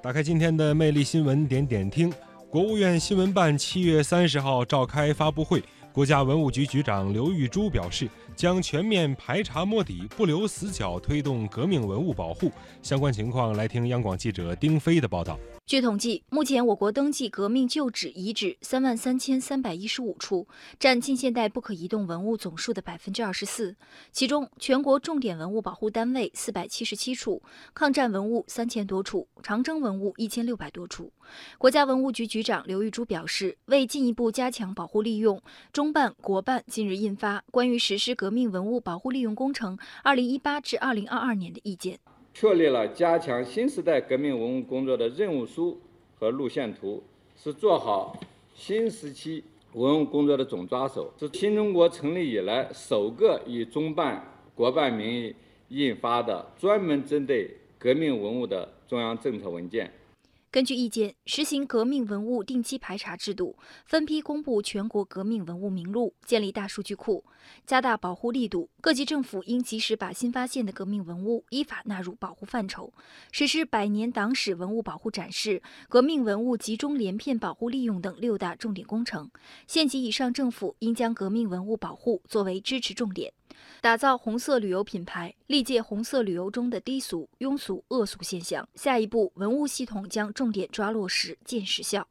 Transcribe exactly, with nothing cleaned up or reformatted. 打开今天的魅力新闻点点听，国务院新闻办七月三十号召开发布会，国家文物局局长刘玉珠表示，将全面排查摸底，不留死角，推动革命文物保护。相关情况，来听央广记者丁飞的报道。据统计，目前我国登记革命旧址遗址三万三千三百一十五处，占近现代不可移动文物总数的百分之二十四。其中，全国重点文物保护单位四百七十七处，抗战文物三千多处，长征文物一千六百多处。国家文物局局长刘玉珠表示，为进一步加强保护利用，中办国办近日印发《关于实施革命文物保护利用工程二零一八至二零二二年的意见》。确立了加强新时代革命文物工作的任务书和路线图，是做好新时期文物工作的总抓手，是新中国成立以来首个以中办、国办名义印发的专门针对革命文物的中央政策文件。根据意见，实行革命文物定期排查制度，分批公布全国革命文物名录，建立大数据库，加大保护力度。各级政府应及时把新发现的革命文物依法纳入保护范畴，实施百年党史文物保护展示、革命文物集中连片保护利用等六大重点工程。县级以上政府应将革命文物保护作为支持重点。打造红色旅游品牌，历届红色旅游中的低俗、庸俗、恶俗现象，下一步文物系统将重点抓落实，见实效。